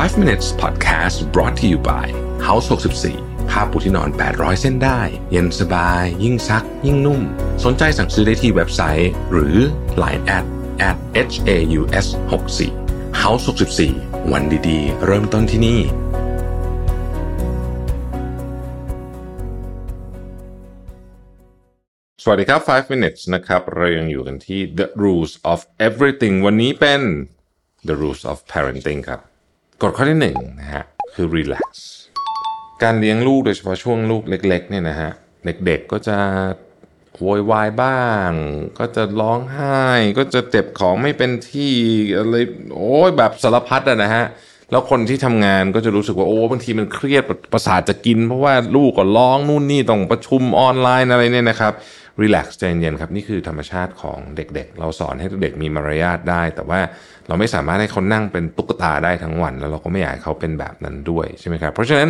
5 minutes podcast brought to you by HAUS64 ผ้าปูที่นอน800เส้นได้เย็นสบายยิ่งซักยิ่งนุ่มสนใจสั่งซื้อได้ที่เว็บไซต์หรือ LINE@ @HAUS64 HAUS64 วันดีๆเริ่มต้นที่นี่สวัสดีครับ 5 minutes นะครับเรายังอยู่กันที่ The Rules of Everything วันนี้เป็น The Rules of Parenting ครับกฎข้อที่1นะฮะคือ relax การเลี้ยงลูกโดยเฉพาะช่วงลูกเล็กๆเนี่ยนะฮะเด็กๆก็จะโวยวายบ้างก็จะร้องไห้ก็จะเก็บของไม่เป็นที่อะไรโอ้ยแบบสารพัดนะฮะแล้วคนที่ทำงานก็จะรู้สึกว่าโอ้บางทีมันเครียดประสาทจะกินเพราะว่าลูกก็ร้องนู่นนี่ต้องประชุมออนไลน์อะไรเนี่ยนะครับรีแลกซ์ใจเย็นครับนี่คือธรรมชาติของเด็กๆเราสอนให้เด็กมีมารยาทได้แต่ว่าเราไม่สามารถให้เขานั่งเป็นตุ๊กตาได้ทั้งวันแล้วเราก็ไม่อยากให้เขาเป็นแบบนั้นด้วยใช่ไหมครับเพราะฉะนั้น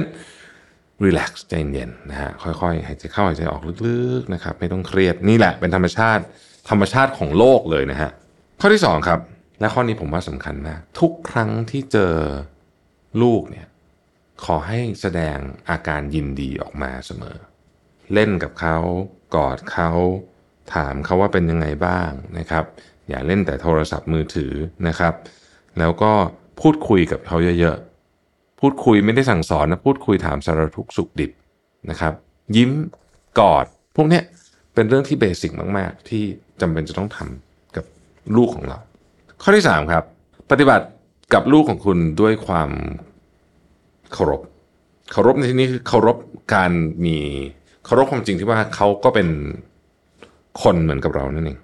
รีแลกซ์ใจเย็นนะฮะค่อยๆหายใจเข้าหายใจออกลึกๆนะครับไม่ต้องเครียดนี่แหละเป็นธรรมชาติของโลกเลยนะฮะข้อที่2ครับและข้อนี้ผมว่าสำคัญมากทุกครั้งที่เจอลูกเนี่ยขอให้แสดงอาการยินดีออกมาเสมอเล่นกับเขากอดเขาถามเขาว่าเป็นยังไงบ้างนะครับอย่าเล่นแต่โทรศัพท์มือถือนะครับแล้วก็พูดคุยกับเขาเยอะๆพูดคุยไม่ได้สั่งสอนนะพูดคุยถามสารทุกข์สุขดิบนะครับยิ้มกอดพวกเนี้ยเป็นเรื่องที่เบสิกมากๆที่จำเป็นจะต้องทำกับลูกของเราข้อที่3ครับปฏิบัติกับลูกของคุณด้วยความเคารพในที่นี้คือเคารพการมีเคารพความจริงที่ว่าเขาก็เป็นคนเหมือนกับเรานั่นเอง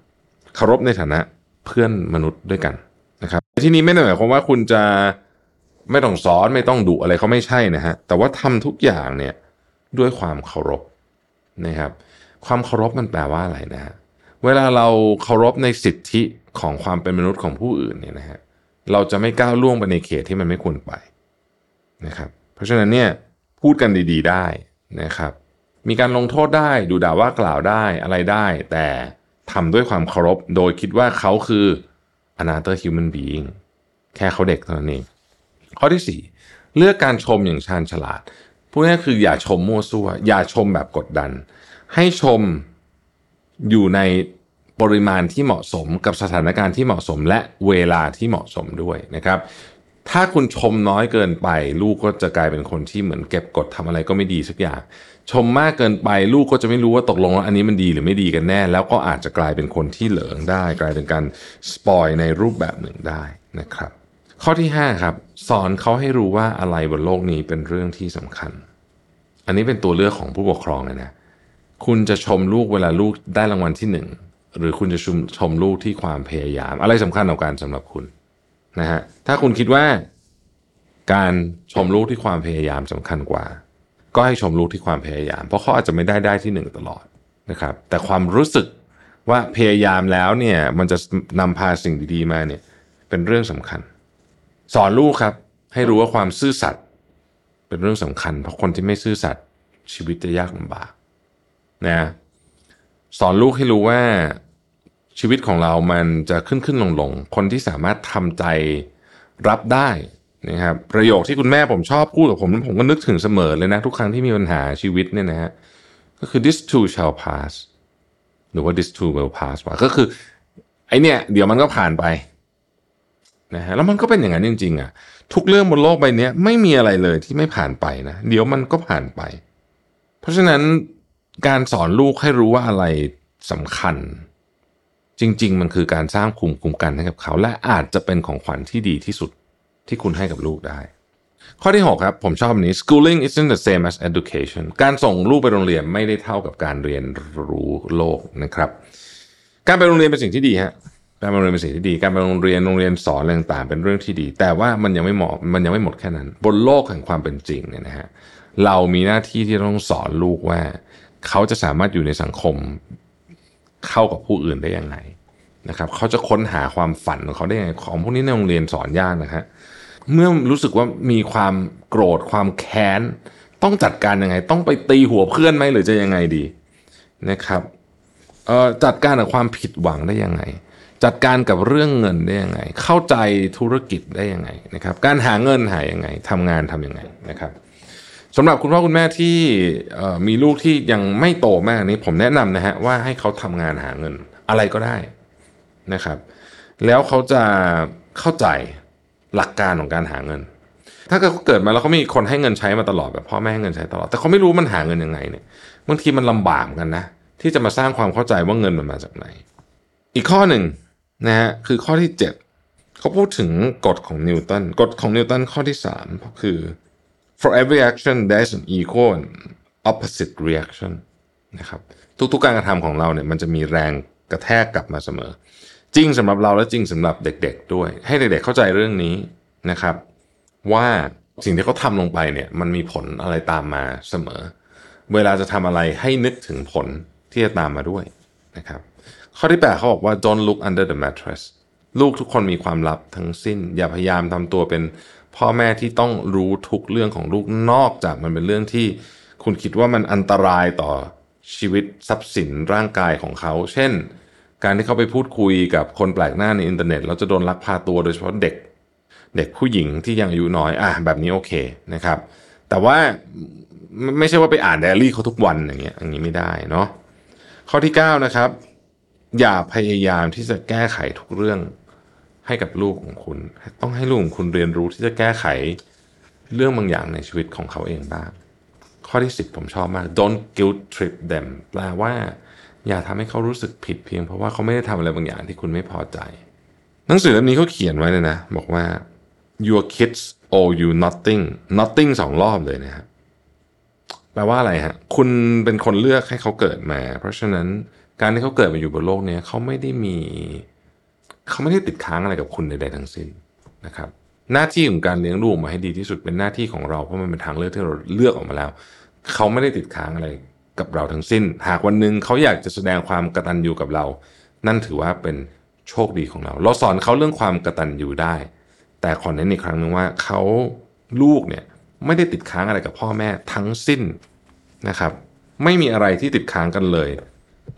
เคารพในฐานะเพื่อนมนุษย์ด้วยกันนะครับที่นี้ไม่ได้หมายความว่าคุณจะไม่ต้องสอนไม่ต้องดุอะไรเขาไม่ใช่นะฮะแต่ว่าทำทุกอย่างเนี่ยด้วยความเคารพนะครับความเคารพมันแปลว่าอะไรนะฮะเวลาเราเคารพในสิทธิของความเป็นมนุษย์ของผู้อื่นเนี่ยนะฮะเราจะไม่ก้าวล่วงไปในเขตที่มันไม่ควรไปนะครับเพราะฉะนั้นเนี่ยพูดกันดีๆได้นะครับมีการลงโทษได้ดูด่าว่ากล่าวได้อะไรได้แต่ทำด้วยความเคารพโดยคิดว่าเขาคือ another human being แค่เขาเด็กเท่านั้นเองข้อที่4เลือกการชมอย่างชาญฉลาดพูดง่ายๆคืออย่าชมมั่วซั่วอย่าชมแบบกดดันให้ชมอยู่ในปริมาณที่เหมาะสมกับสถานการณ์ที่เหมาะสมและเวลาที่เหมาะสมด้วยนะครับถ้าคุณชมน้อยเกินไปลูกก็จะกลายเป็นคนที่เหมือนเก็บกดทำอะไรก็ไม่ดีสักอย่างชมมากเกินไปลูกก็จะไม่รู้ว่าตกลงแล้วอันนี้มันดีหรือไม่ดีกันแน่แล้วก็อาจจะกลายเป็นคนที่เหลิงได้กลายเป็นการสปอยในรูปแบบหนึ่งได้นะครับข้อที่5ครับสอนเขาให้รู้ว่าอะไรบนโลกนี้เป็นเรื่องที่สำคัญอันนี้เป็นตัวเลือกของผู้ปกครองเลยนะคุณจะชมลูกเวลาลูกได้รางวัลที่1หรือคุณจะชมลูกที่ความพยายามอะไรสำคัญต่อกันสำหรับคุณนะฮะถ้าคุณคิดว่าการชมลูกที่ความพยายามสำคัญกว่าก็ให้ชมลูกที่ความพยายามเพราะเขาอาจจะไม่ได้ที่1ตลอดนะครับแต่ความรู้สึกว่าพยายามแล้วเนี่ยมันจะนำพาสิ่งดีๆมาเนี่ยเป็นเรื่องสำคัญสอนลูกครับให้รู้ว่าความซื่อสัตย์เป็นเรื่องสำคัญเพราะคนที่ไม่ซื่อสัตย์ชีวิตจะยากลำบากนะสอนลูกให้รู้ว่าชีวิตของเรามันจะขึ้นลงคนที่สามารถทำใจรับได้นะครับประโยคที่คุณแม่ผมชอบพูดกับผมก็นึกถึงเสมอเลยนะทุกครั้งที่มีปัญหาชีวิตเนี่ยนะฮะก็คือ this too shall pass หรือว่า this too will pass ว่าก็คือไอเนี่ยเดี๋ยวมันก็ผ่านไปนะฮะแล้วมันก็เป็นอย่างนั้นจริงๆอ่ะทุกเรื่องบนโลกใบนี้ไม่มีอะไรเลยที่ไม่ผ่านไปนะเดี๋ยวมันก็ผ่านไปเพราะฉะนั้นการสอนลูกให้รู้ว่าอะไรสำคัญจริงๆมันคือการสร้างภูมิคุ้มกันให้กับเขาและอาจจะเป็นของขวัญที่ดีที่สุดที่คุณให้กับลูกได้ข้อที่6ครับผมชอบอันนี้ schooling isn't the same as education การส่งลูกไปโรงเรียนไม่ได้เท่ากับการเรียนรู้โลกนะครับการไปโรงเรียนเป็นสิ่งที่ดีฮะการไปโรงเรียนเป็นสิ่งที่ดีการไปโรงเรียนสอนอะไรต่างๆเป็นเรื่องที่ดีแต่ว่ามันยังไม่หมดแค่นั้นบนโลกแห่งความเป็นจริงเนี่ยนะฮะเรามีหน้าที่ที่ต้องสอนลูกว่าเขาจะสามารถอยู่ในสังคมเข้ากับผู้อื่นได้อย่างไรนะครับเขาจะค้นหาความฝันของเขาได้อย่างไรของพวกนี้ในโรงเรียนสอนยากนะฮะเมื่อรู้สึกว่ามีความโกรธความแค้นต้องจัดการยังไงต้องไปตีหัวเพื่อนไหมหรือจะยังไงดีนะครับจัดการกับความผิดหวังได้ยังไง จัดการกับเรื่องเงินได้ยังไงเข้าใจธุรกิจได้ยังไงนะครับการหาเงินหายังไงทำงานทำยังไงนะครับสำหรับคุณพ่อคุณแม่ที่มีลูกที่ยังไม่โตมากนี้ผมแนะนำนะฮะว่าให้เขาทำงานหาเงินอะไรก็ได้นะครับแล้วเขาจะเข้าใจหลักการของการหาเงินถ้าเขาเกิดมาแล้วเขามีคนให้เงินใช้มาตลอดแบบพ่อแม่ให้เงินใช้ตลอดแต่เขาไม่รู้มันหาเงินยังไงเนี่ยบางทีมันลำบากกันนะที่จะมาสร้างความเข้าใจว่าเงินมันมาจากไหนอีกข้อหนึ่งนะฮะคือข้อที่7เขาพูดถึงกฎของนิวตันกฎของนิวตันข้อที่3คือ for every action there is an equal and opposite reaction นะครับทุกๆการกระทำของเราเนี่ยมันจะมีแรงกระแทกกลับมาเสมอจริงสำหรับเราและจริงสำหรับเด็กๆด้วยให้เด็กๆเข้าใจเรื่องนี้นะครับว่าสิ่งที่เขาทำลงไปเนี่ยมันมีผลอะไรตามมาเสมอเวลาจะทำอะไรให้นึกถึงผลที่จะตามมาด้วยนะครับข้อที่8เขาบอกว่า don't look under the mattress ลูกทุกคนมีความลับทั้งสิ้นอย่าพยายามทำตัวเป็นพ่อแม่ที่ต้องรู้ทุกเรื่องของลูกนอกจากมันเป็นเรื่องที่คุณคิดว่ามันอันตรายต่อชีวิตทรัพย์สินร่างกายของเขาเช่นการที่เขาไปพูดคุยกับคนแปลกหน้าในอินเทอร์เน็ตแล้วจะโดนลักพาตัวโดยเฉพาะเด็กผู้หญิงที่ยังอายุน้อยแบบนี้โอเคนะครับแต่ว่าไม่ใช่ว่าไปอ่านไดอารี่เขาทุกวันอย่างนี้ไม่ได้เนาะข้อที่9นะครับอย่าพยายามที่จะแก้ไขทุกเรื่องให้กับลูกของคุณต้องให้ลูกของคุณเรียนรู้ที่จะแก้ไขเรื่องบางอย่างในชีวิตของเขาเองบ้างข้อที่10ผมชอบมาก don't guilt trip them แปลว่าอย่าทำให้เขารู้สึกผิดเพียงเพราะว่าเขาไม่ได้ทำอะไรบางอย่างที่คุณไม่พอใจหนังสือเล่มนี้เขาเขียนไว้เลยนะบอกว่า your kids owe you nothing 2 รอบเลยนะครับแปลว่าอะไรฮะคุณเป็นคนเลือกให้เขาเกิดมาเพราะฉะนั้นการที่เขาเกิดมาอยู่บนโลกนี้เขาไม่ได้ติดค้างอะไรกับคุณใดๆทั้งสิ้นนะครับหน้าที่ของการเลี้ยงลูกมาให้ดีที่สุดเป็นหน้าที่ของเราเพราะมันเป็นทางเลือกที่เราเลือกออกมาแล้วเขาไม่ได้ติดค้างอะไรกับเราทั้งสิ้นหากวันนึงเขาอยากจะแสดงความกตัญญูกับเรานั่นถือว่าเป็นโชคดีของเราเราสอนเขาเรื่องความกตัญญูได้แต่ขอเน้นอีกครั้งนึงว่าลูกเนี่ยไม่ได้ติดค้างอะไรกับพ่อแม่ทั้งสิ้นนะครับไม่มีอะไรที่ติดค้างกันเลย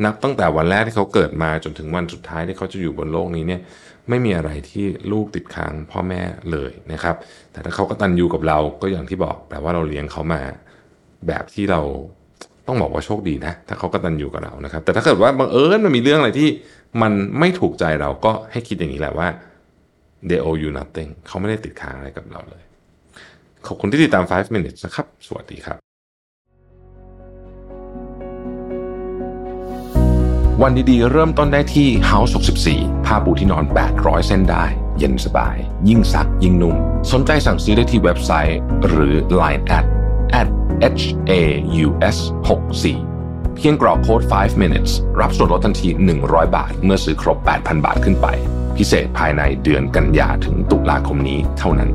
นับตั้งแต่วันแรกที่เขาเกิดมาจนถึงวันสุดท้ายที่เขาจะอยู่บนโลกนี้เนี่ยไม่มีอะไรที่ลูกติดค้างพ่อแม่เลยนะครับแต่ถ้าเขากตัญญูกับเราก็อย่างที่บอกแปลว่าเราเลี้ยงเขามาแบบที่เราต้องบอกว่าโชคดีนะถ้าเขากตัญญูกับเรานะครับแต่ถ้าเกิดว่าบังเอิญมันมีเรื่องอะไรที่มันไม่ถูกใจเราก็ให้คิดอย่างนี้แหละว่า they owe you nothing เขาไม่ได้ติดค้างอะไรกับเราเลยขอบคุณที่ติดตาม 5 minutes นะครับสวัสดีครับวันดีๆเริ่มต้นได้ที่ HAUS64 ผ้าปูที่นอน800เส้นได้เย็นสบายยิ่งซักยิ่งนุ่มสนใจสั่งซื้อได้ที่เว็บไซต์หรือ LINE @HAUS64 เพียงกรอกโค้ด5 minutes รับส่วนลดทันที100บาทเมื่อซื้อครบ 8,000 บาทขึ้นไปพิเศษภายในเดือนกันยาถึงตุลาคมนี้เท่านั้น